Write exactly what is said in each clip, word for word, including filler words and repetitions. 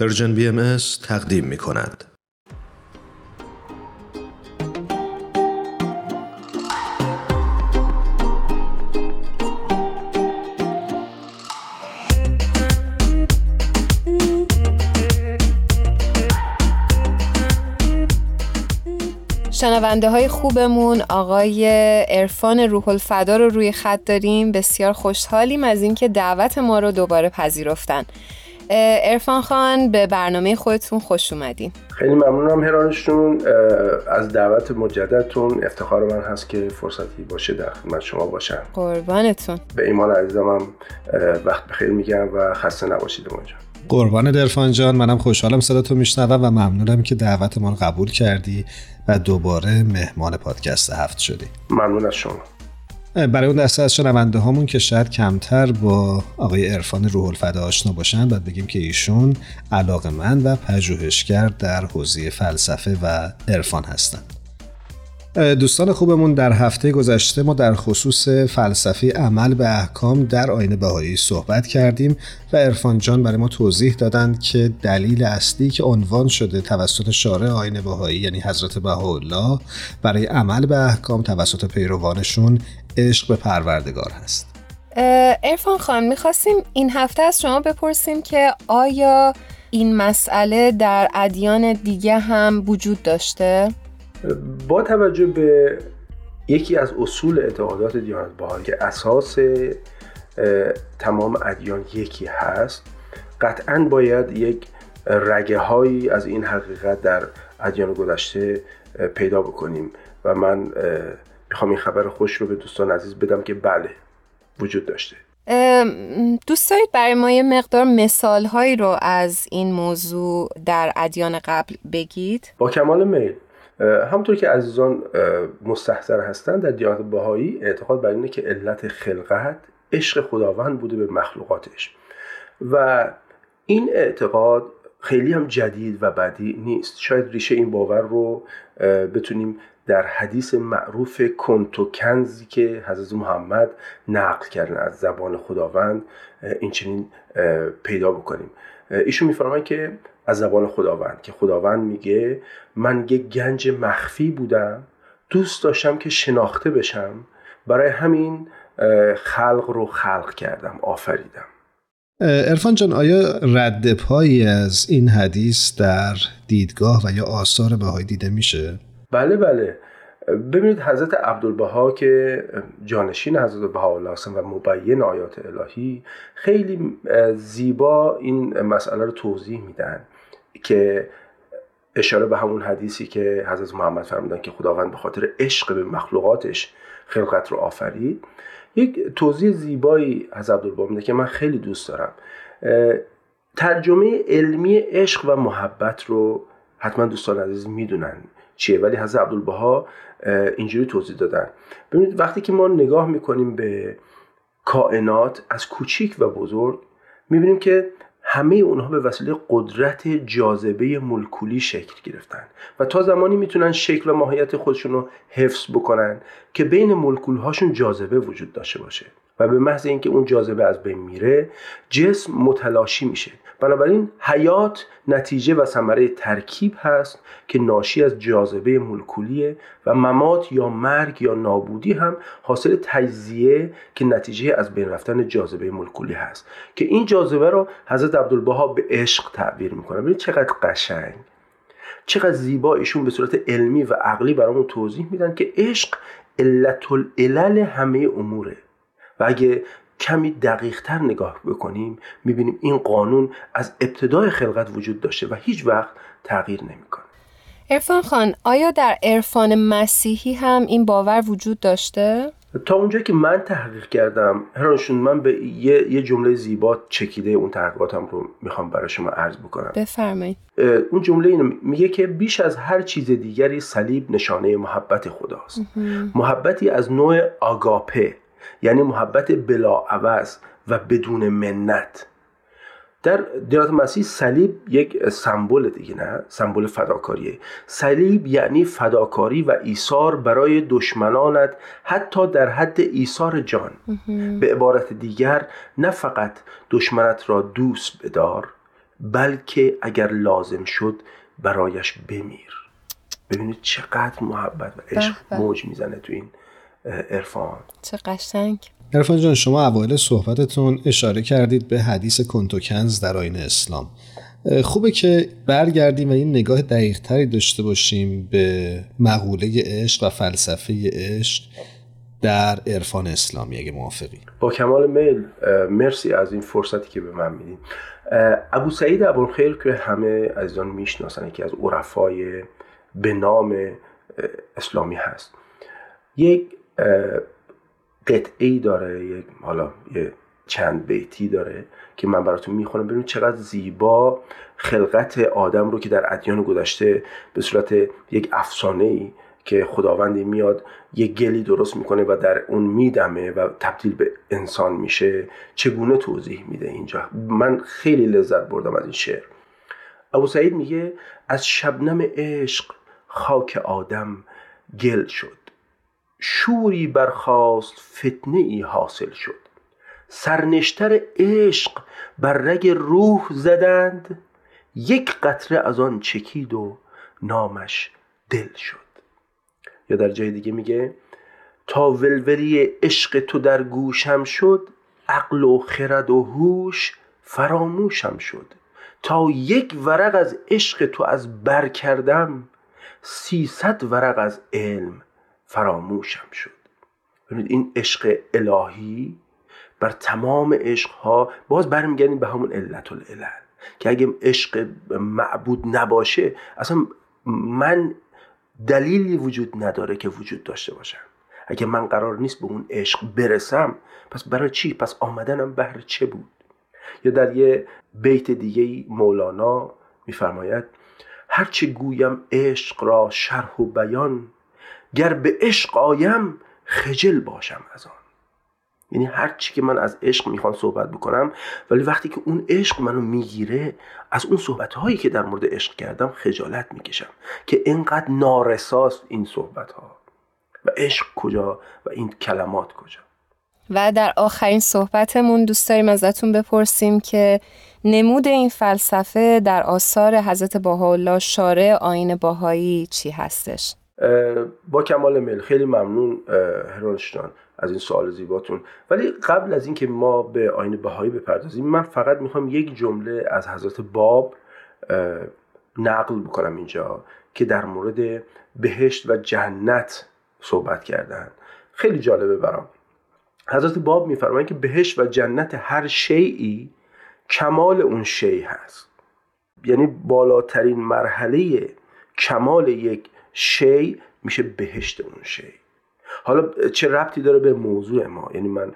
ارجان بی ام اس تقدیم می کند. شنونده های خوبمون آقای عرفان روح الفدا رو روی خط داریم. بسیار خوشحالیم از اینکه دعوت ما رو دوباره پذیرفتن. عرفان خان، به برنامه خودتون خوش اومدین. خیلی ممنونم هرانشون از دعوت مجددتون. افتخار من هست که فرصتی باشه در خدمت شما باشم. قربانتون. به ایمان عزیزمم وقت بخیر میگم و خسته نباشید. اونجا قربان عرفان جان، منم خوشحالم صداتو میشنوم و ممنونم که دعوت ما رو قبول کردی و دوباره مهمان پادکست هفت شدی. ممنون از شما. برای اون دسته از شنونده هامون که شاید کمتر با آقای عرفان روح الفدا آشنا باشن، باید بگیم که ایشون علاقه‌مند و پژوهشگر در حوزه فلسفه و عرفان هستند. دوستان خوبمون، در هفته گذشته ما در خصوص فلسفه عمل به احکام در آیین بهایی صحبت کردیم و عرفان جان برای ما توضیح دادند که دلیل اصلی که عنوان شده توسط شارع آیین بهایی یعنی حضرت بهاءالله برای عمل به احکام توسط پیروانشون عشق به پروردگار هست. عرفان خان، میخواستیم این هفته از شما بپرسیم که آیا این مسئله در ادیان دیگه هم وجود داشته؟ با توجه به یکی از اصول اعتقادات دیانت بهایی که اساس تمام ادیان یکی هست، قطعاً باید یک رگه هایی از این حقیقت در ادیان گذشته پیدا بکنیم و من میخوام این خبر خوش رو به دوستان عزیز بدم که بله، وجود داشته. دوست دارید برای ما یه مقدار مثال هایی رو از این موضوع در ادیان قبل بگید؟ با کمال میل. همونطور که عزیزان مستحضر هستند، در دیانت بهایی اعتقاد بر اینه که علت خلقت عشق خداوند بوده به مخلوقاتش و این اعتقاد خیلی هم جدید و بدیع نیست. شاید ریشه این باور رو بتونیم در حدیث معروف کنتو کنزی که حضرت محمد نقل کردن از زبان خداوند این چنین پیدا بکنیم. ایشون میفرماید که از زبان خداوند، که خداوند میگه من یک گنج مخفی بودم، دوست داشتم که شناخته بشم، برای همین خلق رو خلق کردم، آفریدم. عرفان جان، آیا رد پایی از این حدیث در دیدگاه و یا آثار بهایی دیده میشه؟ بله بله. ببینید حضرت عبدالبها که جانشین حضرت بهاءالله هستند و مبین آیات الهی، خیلی زیبا این مسئله رو توضیح میدن که اشاره به همون حدیثی که حضرت محمد فرمودن که خداوند به خاطر عشق به مخلوقاتش خلقت رو آفرید. یک توضیح زیبایی از عبدالبها میده که من خیلی دوست دارم. ترجمه علمی عشق و محبت رو حتما دوستان عزیز میدونن چیه، ولی حضرت عبدالبها اینجوری توضیح دادن. ببینید وقتی که ما نگاه میکنیم به کائنات از کوچیک و بزرگ، میبینیم که همه اونها به وسیله قدرت جاذبه مولکولی شکل گرفتن و تا زمانی میتونن شکل و ماهیت خودشون رو حفظ بکنن که بین مولکولهاشون جاذبه وجود داشته باشه و به محض اینکه اون جاذبه از بین میره، جسم متلاشی میشه. بنابراین حیات نتیجه و ثمره ترکیب هست که ناشی از جاذبه مولکولیه و ممات یا مرگ یا نابودی هم حاصل تجزیه که نتیجه از بین رفتن جاذبه مولکولی هست که این جاذبه رو حضرت عبدالبها به عشق تعبیر میکنه. ببینید چقدر قشنگ، چقدر زیبا ایشون به صورت علمی و عقلی برامون توضیح میدن که عشق علت العلل همه اموره و اگه کمی دقیق تر نگاه بکنیم میبینیم این قانون از ابتدای خلقت وجود داشته و هیچ وقت تغییر نمیکنه. عرفان خان، آیا در عرفان مسیحی هم این باور وجود داشته؟ تا اونجایی که من تحقیق کردم هرانشون، من به یه, یه جمله زیبا چکیده اون تحقیقاتم رو میخوام برای شما عرض بکنم. بفرمایید. اون جمله اینو میگه که بیش از هر چیز دیگری صلیب نشانه محبت خداست. محبتی از نوع آگاپه، یعنی محبت بلاعوض و بدون منت. در دیانت مسیح صلیب یک سمبل دیگه، نه سمبل فداکاریه. صلیب یعنی فداکاری و ایثار برای دشمنانت، حتی در حد ایثار جان. به عبارت دیگر، نه فقط دشمنت را دوست بدار، بلکه اگر لازم شد برایش بمیر. ببینید چقدر محبت و عشق موج میزنه تو این عرفان. چه قشنگ. عرفان جان، شما اوایل صحبتتون اشاره کردید به حدیث کنتو کنز در آیین اسلام. خوبه که برگردیم و این نگاه دقیق تری داشته باشیم به مقوله عشق و فلسفه عشق در عرفان اسلامی، اگه موافقی. با کمال میل. مرسی از این فرصتی که به من میدین. ابو سعید ابوالخیر که همه عزیزان میشناسن، یکی از عرفای به نام اسلامی هست، یک قطعه‌ای داره، یک حالا یک چند بیتی داره که من براتون میخونم، ببینید چقدر زیبا خلقت آدم رو که در ادیان گذشته به صورت یک افسانه‌ای که خداوندی میاد یک گلی درست میکنه و در اون میدمه و تبدیل به انسان میشه، چگونه توضیح میده اینجا. من خیلی لذت بردم از این شعر. ابو سعید میگه از شبنم عشق خاک آدم گل شد، شوری برخاست فتنه ای حاصل شد، سرنشتر عشق بر رگ روح زدند، یک قطره از آن چکید و نامش دل شد. یا در جای دیگه میگه تا ولولی عشق تو در گوشم شد، عقل و خرد و هوش فراموشم شد، تا یک ورق از عشق تو از بر کردم، سیصد ورق از علم فراموشم شد. ببینید این عشق الهی بر تمام عشق‌ها، باز برمیگردیم به همون علت العلل، که اگه عشق معبود نباشه اصلا من دلیلی وجود نداره که وجود داشته باشم. اگه من قرار نیست به اون عشق برسم، پس برای چی؟ پس آمدنم بهر چه بود؟ یا در یه بیت دیگه مولانا میفرماید هرچه گویم عشق را شرح و بیان، گر به عشق آیم خجل باشم از آن. یعنی هر چی که من از عشق میخوام صحبت بکنم، ولی وقتی که اون عشق منو میگیره، از اون صحبت‌هایی که در مورد عشق کردم خجالت میکشم که اینقدر نارساست این صحبت‌ها. و عشق کجا و این کلمات کجا؟ و در آخرین صحبتمون دوست داریم ازتون بپرسیم که نمود این فلسفه در آثار حضرت بهاءالله شارع آیین بهایی چی هستش؟ با کمال میل. خیلی ممنون هرانشتان از این سوال زیباتون. ولی قبل از این که ما به آیین بهایی بپردازیم، من فقط میخوام یک جمله از حضرت باب نقل بکنم اینجا که در مورد بهشت و جنت صحبت کردن. خیلی جالبه برام. حضرت باب میفرمایند که بهشت و جنت هر شیئی کمال اون شی هست. یعنی بالاترین مرحله کمال یک شی میشه بهشت اون شی. حالا چه ربطی داره به موضوع ما؟ یعنی من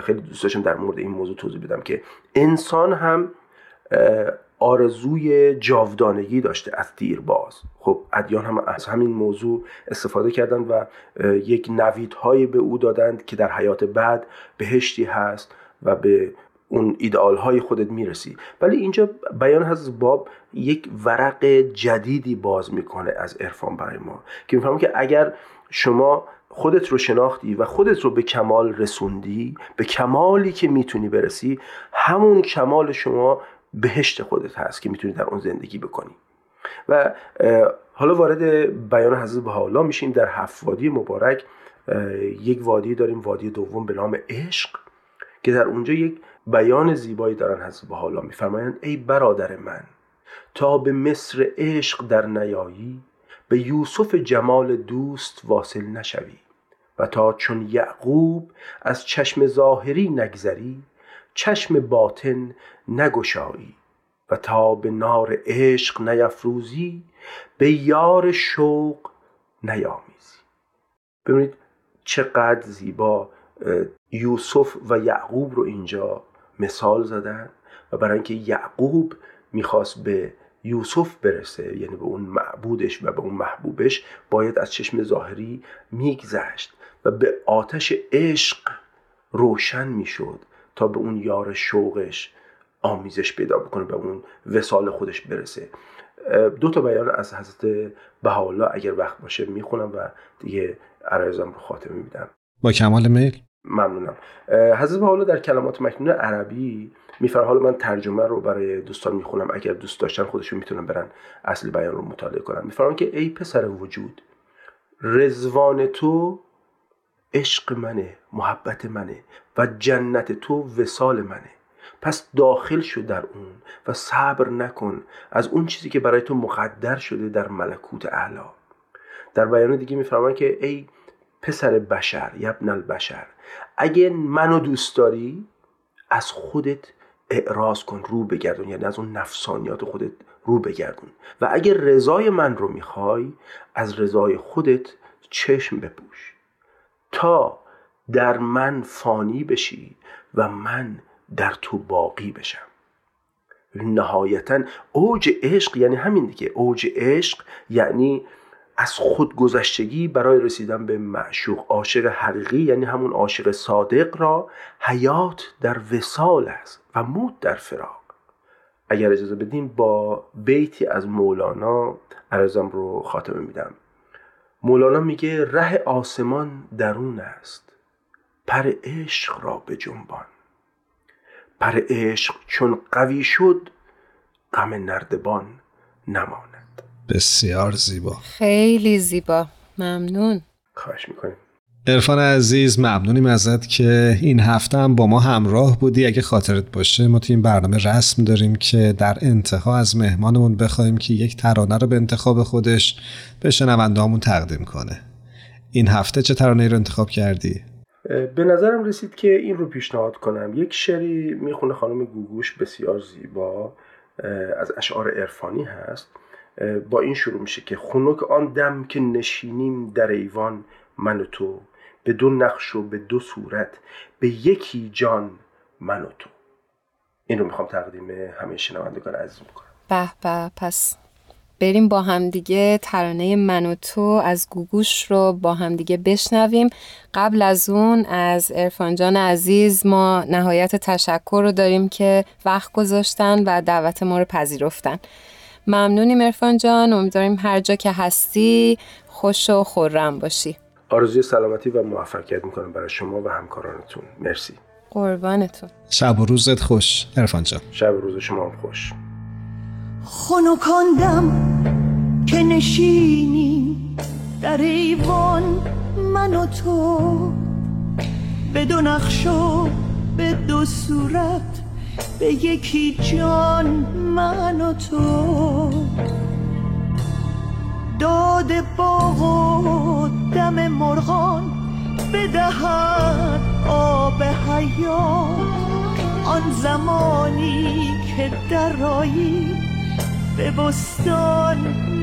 خیلی دوست داشتم در مورد این موضوع توضیح بدم که انسان هم آرزوی جاودانگی داشته از دیرباز. خب ادیان هم از همین موضوع استفاده کردن و یک نویدهایی به او دادند که در حیات بعد بهشتی هست و به اون ایدئال‌های خودت میرسی. ولی اینجا بیان حضرت باب یک ورق جدیدی باز میکنه از عرفان برای ما که میفهمم که اگر شما خودت رو شناختی و خودت رو به کمال رسوندی، به کمالی که میتونی برسی، همون کمال شما بهشت خودت هست که میتونی در اون زندگی بکنی. و حالا وارد بیان حضرت بهاءالله میشیم. در هفت وادی مبارک یک وادی داریم، وادی دوم به نام عشق، که در اونجا یک بیان زیبایی دارن حضرت بهاءالله. میفرمایند ای برادر من، تا به مصر عشق در نیایی، به یوسف جمال دوست واصل نشوی، و تا چون یعقوب از چشم ظاهری نگذری، چشم باطن نگشایی، و تا به نار عشق نیفروزی، به یار شوق نیامیزی. ببینید چقدر زیبا یوسف و یعقوب رو اینجا مثال زدن، و برای اینکه یعقوب میخواست به یوسف برسه، یعنی به اون معبودش و به اون محبوبش، باید از چشم ظاهری میگذشت و به آتش عشق روشن میشد تا به اون یار شوقش آمیزش پیدا بکنه، به اون وصال خودش برسه. دو تا بیان از حضرت بهاءالله اگر وقت باشه میخونم و دیگه عرایزم رو خاتمه میدم. با کمال میل. ممنونم. حضرت بهاءالله در کلمات مکنونه عربی میفرماید، حالا من ترجمه رو برای دوستان میخونم، اگر دوست داشتن خودشون میتونن برن اصل بیان رو مطالعه کنن. میفرماید که ای پسر وجود، رضوان تو عشق منه، محبت منه، و جنت تو وصال منه. پس داخل شو در اون و صبر نکن از اون چیزی که برای تو مقدر شده در ملکوت اعلی. در بیان دیگه میفرماید که ای پسر بشر، یبن البشر، اگه منو دوست داری از خودت اعراض کن، رو بگردون، یعنی از اون نفسانیات خودت رو بگردون، و اگه رضای من رو میخوای از رضای خودت چشم بپوش تا در من فانی بشی و من در تو باقی بشم. نهایتاً اوج عشق یعنی همین دیگه، اوج عشق یعنی از خودگذشتگی برای رسیدن به معشوق. عاشق حقیقی یعنی همون عاشق صادق را حیات در وصال است و موت در فراق. اگر اجازه بدین با بیتی از مولانا عرضم رو خاتمه میدم. مولانا میگه ره آسمان درون است، پر عشق را به جنبان. پر عشق چون قوی شد، غم نردبان نمان. بسیار زیبا، خیلی زیبا، ممنون. خواهش میکنیم. عرفان عزیز، ممنونیم ازت که این هفته هم با ما همراه بودی. اگه خاطرت باشه ما توی این برنامه رسم داریم که در انتها از مهمانمون بخوایم که یک ترانه رو به انتخاب خودش به شنونده‌هامون تقدیم کنه. این هفته چه ترانه‌ای رو انتخاب کردی؟ به نظرم رسید که این رو پیشنهاد کنم. یک شعری میخونه خانم گوگوش، بسیار زیبا، از اشعار عرفانی هست. با این شروع میشه که خنک آن دم که نشینیم در ایوان، من و تو به دو نقش و به دو صورت، به یکی جان من و تو. این رو میخوام تقدیم همه شنوندگان عزیز میکنم. به به، پس بریم با همدیگه ترانه من و تو از گوگوش رو با همدیگه بشنویم. قبل از اون از عرفان جان عزیز ما نهایت تشکر رو داریم که وقت گذاشتن و دعوت ما رو پذیرفتن. ممنونیم عرفان جان، امیدواریم هر جا که هستی خوش و خرم باشی. آرزوی سلامتی و موفقیت میکنم برای شما و همکارانتون. مرسی. قربانتون. شب و روزت خوش عرفان جان. شب و روز شما هم خوش. خنکاندم که نشینی در ایوان، من و تو به دو نقش و به دو صورت، به یکی جان من و تو. داد باغ و دم مرغان بدهد آب حیات، آن زمانی که درآیی به بستان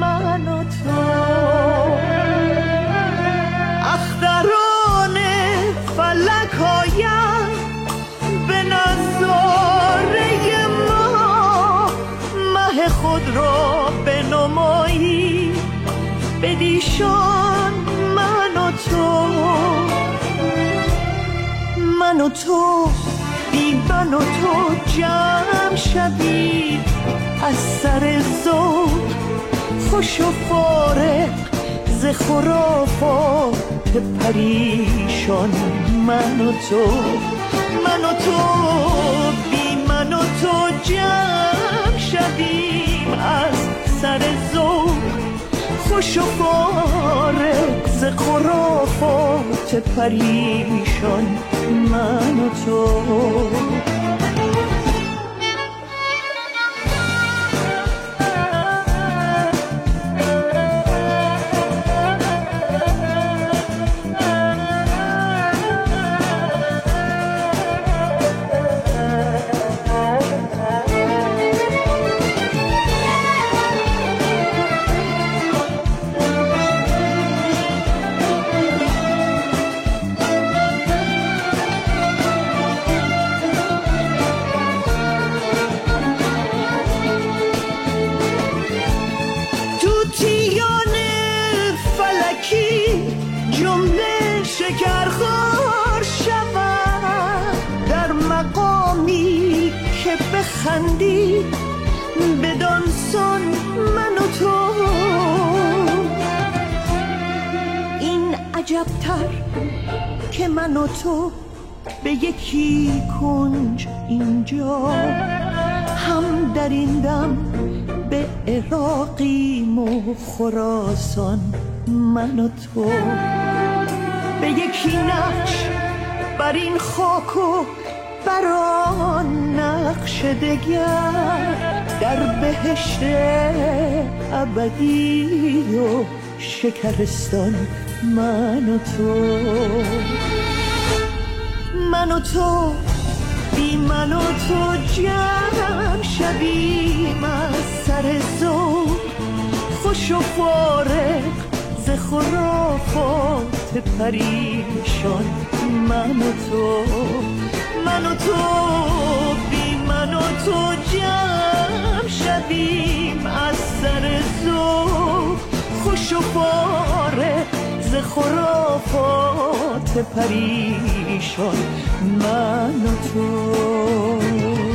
من و تو. اختران فلک آیند به نظاره ما، مه خود را به نمایی به دیشان من و تو. من و تو بی من و تو جمع شدید، از سر زود خوش و فارغ ز خرافات پریشان من و تو. من و تو بی من و تو جمع شدیم، از سر ذوق خوش و فارغ ز خرافات پریشان من و تو. که من و تو به یکی کنج اینجا، هم در این دم به عراقیم و خراسان من و تو، به یکی نقش بر این خاک و بر آن نقش دگر، در بهشت ابدی و شکرستان من و تو. من و تو بی من و تو جمع شویم از سر زود، خوش و فارغ ز خرافات پریشان من و تو. من و تو بی من و تو جمع شویم از سر زود، خوش و فارغ ز خرافات پریشان من و تو.